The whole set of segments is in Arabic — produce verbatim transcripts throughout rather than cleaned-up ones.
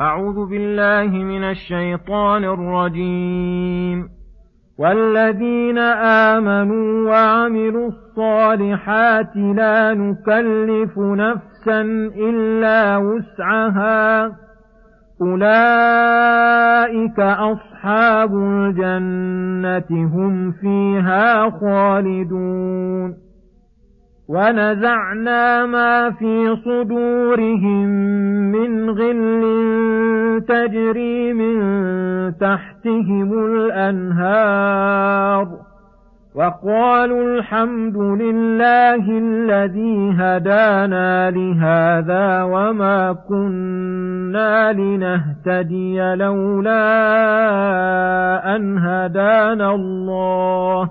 أعوذ بالله من الشيطان الرجيم. والذين آمنوا وعملوا الصالحات لا نكلف نفسا إلا وسعها أولئك أصحاب الجنة هم فيها خالدون. ونزعنا ما في صدورهم من غل تجري من تحتهم الأنهار وقالوا الحمد لله الذي هدانا لهذا وما كنا لنهتدي لولا أن هدانا الله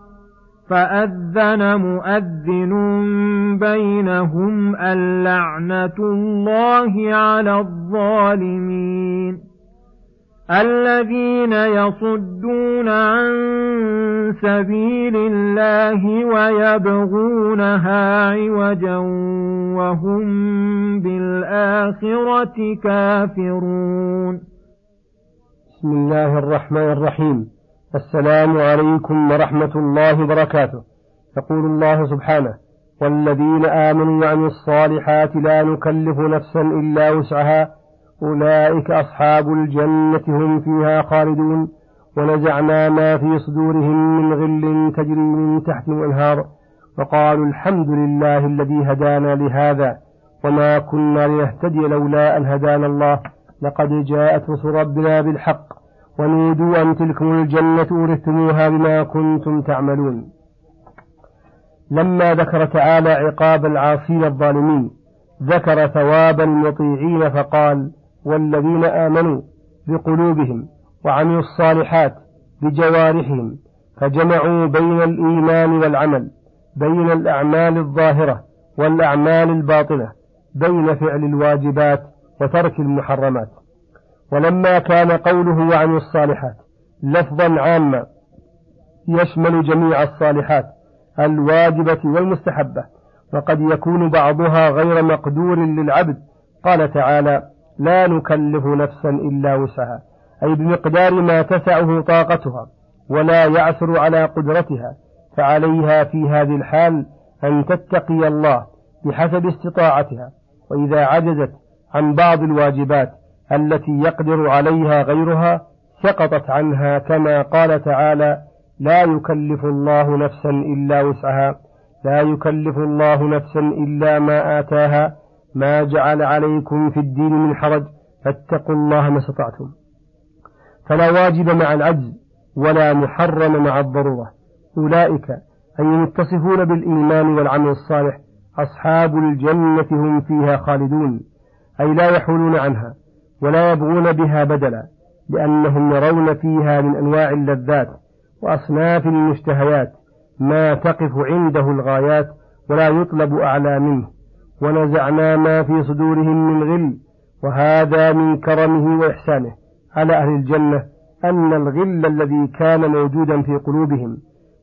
فأذن مؤذن بينهم اللعنة الله على الظالمين الذين يصدون عن سبيل الله ويبغونها عوجا وهم بالآخرة كافرون. بسم الله الرحمن الرحيم. السلام عليكم ورحمة الله وبركاته. يقول الله سبحانه: والذين آمنوا وعملوا الصالحات لا نكلف نفسا إلا وسعها أولئك أصحاب الجنة هم فيها خالدون. ونزعنا ما في صدورهم من غل تجري من تحتهم الأنهار وقالوا الحمد لله الذي هدانا لهذا وما كنا لنهتدي لولا أن هدانا الله لقد جاءت رسل ربنا بالحق ونودوا أن تلكم الجنة أورثتموها بما كنتم تعملون. لما ذكر تعالى عقاب العاصين الظالمين ذكر ثواب المطيعين فقال: والذين آمنوا بقلوبهم وعملوا الصالحات بجوارحهم، فجمعوا بين الإيمان والعمل، بين الأعمال الظاهرة والأعمال الباطنة، بين فعل الواجبات وترك المحرمات. ولما كان قوله عن الصالحات لفظا عاما يشمل جميع الصالحات الواجبة والمستحبة، وقد يكون بعضها غير مقدور للعبد، قال تعالى: لا نكلف نفسا إلا وسعها، أي بمقدار ما تسعه طاقتها ولا يعثر على قدرتها، فعليها في هذه الحال أن تتقي الله بحسب استطاعتها، وإذا عجزت عن بعض الواجبات التي يقدر عليها غيرها سقطت عنها، كما قال تعالى: لا يكلف الله نفسا إلا وسعها، لا يكلف الله نفسا إلا ما آتاها، ما جعل عليكم في الدين من حرج، فاتقوا الله ما استطعتم. فلا واجب مع العجز ولا محرم مع الضرورة. أولئك أي المتصفون بالإيمان والعمل الصالح أصحاب الجنة هم فيها خالدون، أي لا يحولون عنها ولا يبغون بها بدلا، لأنهم يرون فيها من أنواع اللذات وأصناف المشتهيات ما تقف عنده الغايات ولا يطلب أعلى منه. ونزعنا ما في صدورهم من غل، وهذا من كرمه وإحسانه على أهل الجنة أن الغل الذي كان موجودا في قلوبهم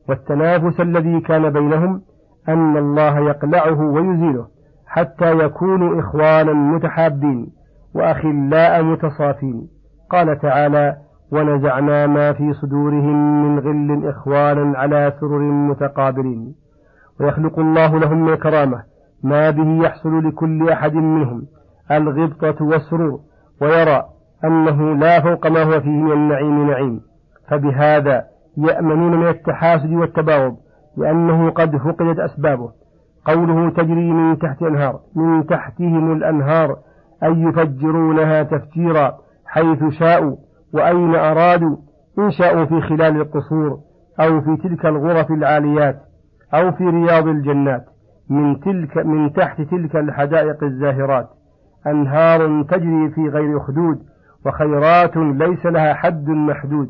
والتنافس الذي كان بينهم أن الله يقلعه ويزيله حتى يكونوا إخوانا متحابين وأخلاء متصافين. قال تعالى: ونزعنا ما في صدورهم من غل إخوانا على سرر متقابلين. ويخلق الله لهم من الكرامة ما به يحصل لكل أحد منهم الغبطة والسرور، ويرى أنه لا فوق ما هو فيه من النعيم نعيم، فبهذا يأمنون من التحاسد والتباغض لأنه قد فقدت أسبابه. قوله تجري من تحت أنهار من تحتهم الأنهار أي يفجرونها تفجيرا حيث شاءوا وأين أرادوا، إن شاءوا في خلال القصور أو في تلك الغرف العاليات أو في رياض الجنات، من تلك من تحت تلك الحدائق الزاهرات أنهار تجري في غير خدود، وخيرات ليس لها حد محدود.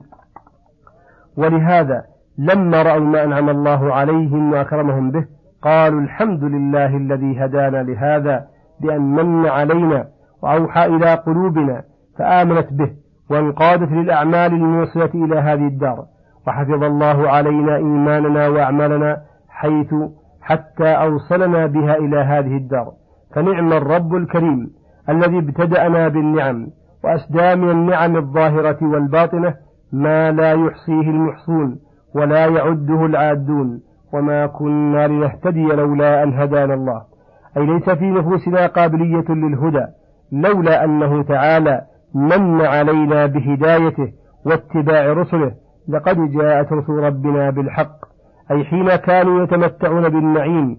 ولهذا لما رأوا ما أنعم الله عليهم وأكرمهم به قالوا الحمد لله الذي هدانا لهذا بأن من علينا وأوحى إلى قلوبنا فآمنت به وانقادت للأعمال الموصلة إلى هذه الدار، وحفظ الله علينا إيماننا وأعمالنا حيث حتى أوصلنا بها إلى هذه الدار. فنعم الرب الكريم الذي ابتدأنا بالنعم وأسدى من النعم الظاهرة والباطنة ما لا يحصيه المحصون ولا يعده العادون. وما كنا لنهتدي لولا أن هدانا الله، أي ليس في نفوسنا قابلية للهدى لولا أنه تعالى من علينا بهدايته واتباع رسله. لقد جاءت رسل ربنا بالحق، أي حين كانوا يتمتعون بالنعيم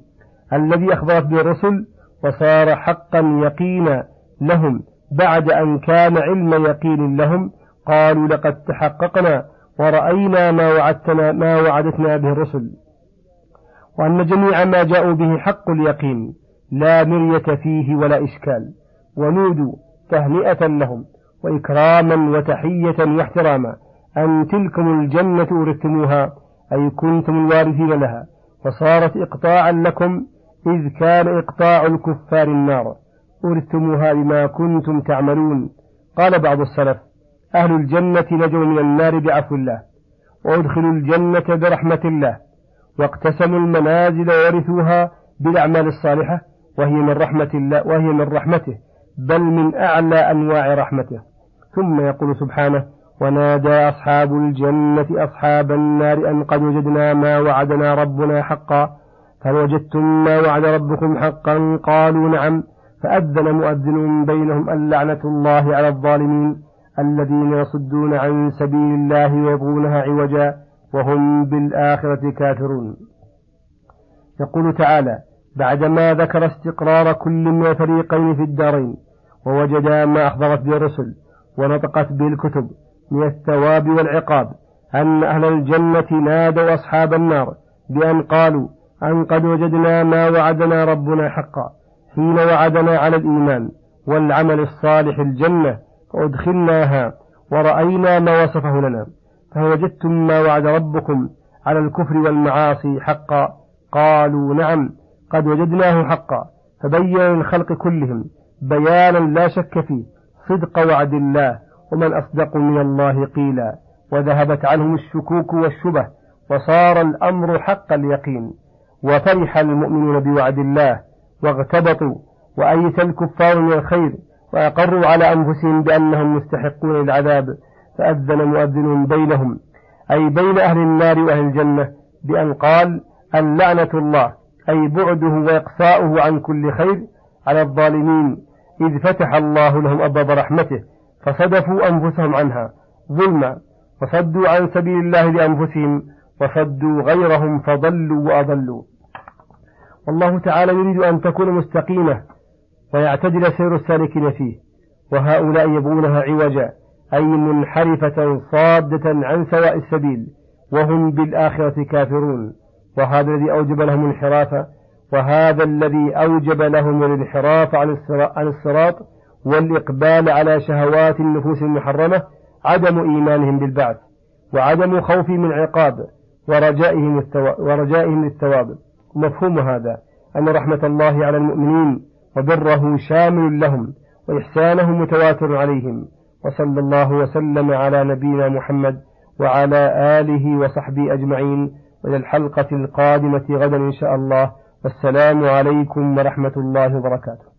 الذي أخبرت به الرسل وصار حقا يقينا لهم بعد أن كان علم يقين لهم، قالوا لقد تحققنا ورأينا ما وعدتنا ما وعدتنا به الرسل، وأن جميع ما جاءوا به حق اليقين لا مرية فيه ولا إشكال. ونودوا تهنئة لهم وإكراما وتحية واحتراما أن تلكم الجنة أورثتموها، أي كنتم الوارثين لها، وصارت إقطاعا لكم إذ كان إقطاع الكفار النار، أورثتموها بما كنتم تعملون. قال بعض السلف أهل الجنة نجوا من النار بعفو الله وأدخلوا الجنة برحمة الله، واقتسموا المنازل وورثوها بالأعمال الصالحة وهي من رحمة الله وهي من رحمته، بل من أعلى أنواع رحمته. ثم يقول سبحانه ونادى أصحاب الجنة أصحاب النار أن قد وجدنا ما وعدنا ربنا حقا هل وجدتم ما وعد ربكم حقا قالوا نعم فأذن مؤذن بينهم اللعنة الله على الظالمين الذين يصدون عن سبيل الله ويبغونها عوجا وهم بالآخرة كافرون. يقول تعالى بعدما ذكر استقرار كل من الفريقين في الدارين ووجدا ما أخبرت به الرسل ونطقت به الكتب من الثواب والعقاب، أن أهل الجنة نادوا أصحاب النار بأن قالوا أن قد وجدنا ما وعدنا ربنا حقا حين وعدنا على الإيمان والعمل الصالح الجنة فأدخلناها ورأينا ما وصفه لنا، فهل وجدتم ما وعد ربكم على الكفر والمعاصي حقا قالوا نعم قد وجدناه حقا، فبين الخلق كلهم بيانا لا شك فيه صدق وعد الله ومن أصدق من الله قيلا، وذهبت عنهم الشكوك والشبه وصار الأمر حق اليقين. وفرح المؤمنون بوعد الله واغتبطوا، وأيس الكفار من الخير وأقروا على أنفسهم بأنهم مستحقون العذاب، فأذن مؤذن بينهم أي بين أهل النار وأهل الجنة بأن قال اللعنة الله أي بعده وإقصاؤه عن كل خير على الظالمين، إذ فتح الله لهم أبواب رحمته فصدفوا أنفسهم عنها ظلما وصدوا عن سبيل الله لأنفسهم وصدوا غيرهم فضلوا وأضلوا. والله تعالى يريد أن تكون مستقيمة ويعتدل سير السالكين فيه، وهؤلاء يبغونها عوجا أي منحرفة صادة عن سواء السبيل وهم بالآخرة كافرون. وهذا الذي أوجب لهم الانحراف وهذا الذي أوجب لهم الانحراف عن الصراط والإقبال على شهوات النفوس المحرمة عدم إيمانهم بالبعث وعدم خوف من عقاب ورجائهم ورجائهم للثواب. مفهوم هذا أن رحمة الله على المؤمنين وبره شامل لهم وإحسانه متواتر عليهم. وصلى الله وسلم على نبينا محمد وعلى آله وصحبه أجمعين، وإلى الحلقة القادمة غدا إن شاء الله، والسلام عليكم ورحمة الله وبركاته.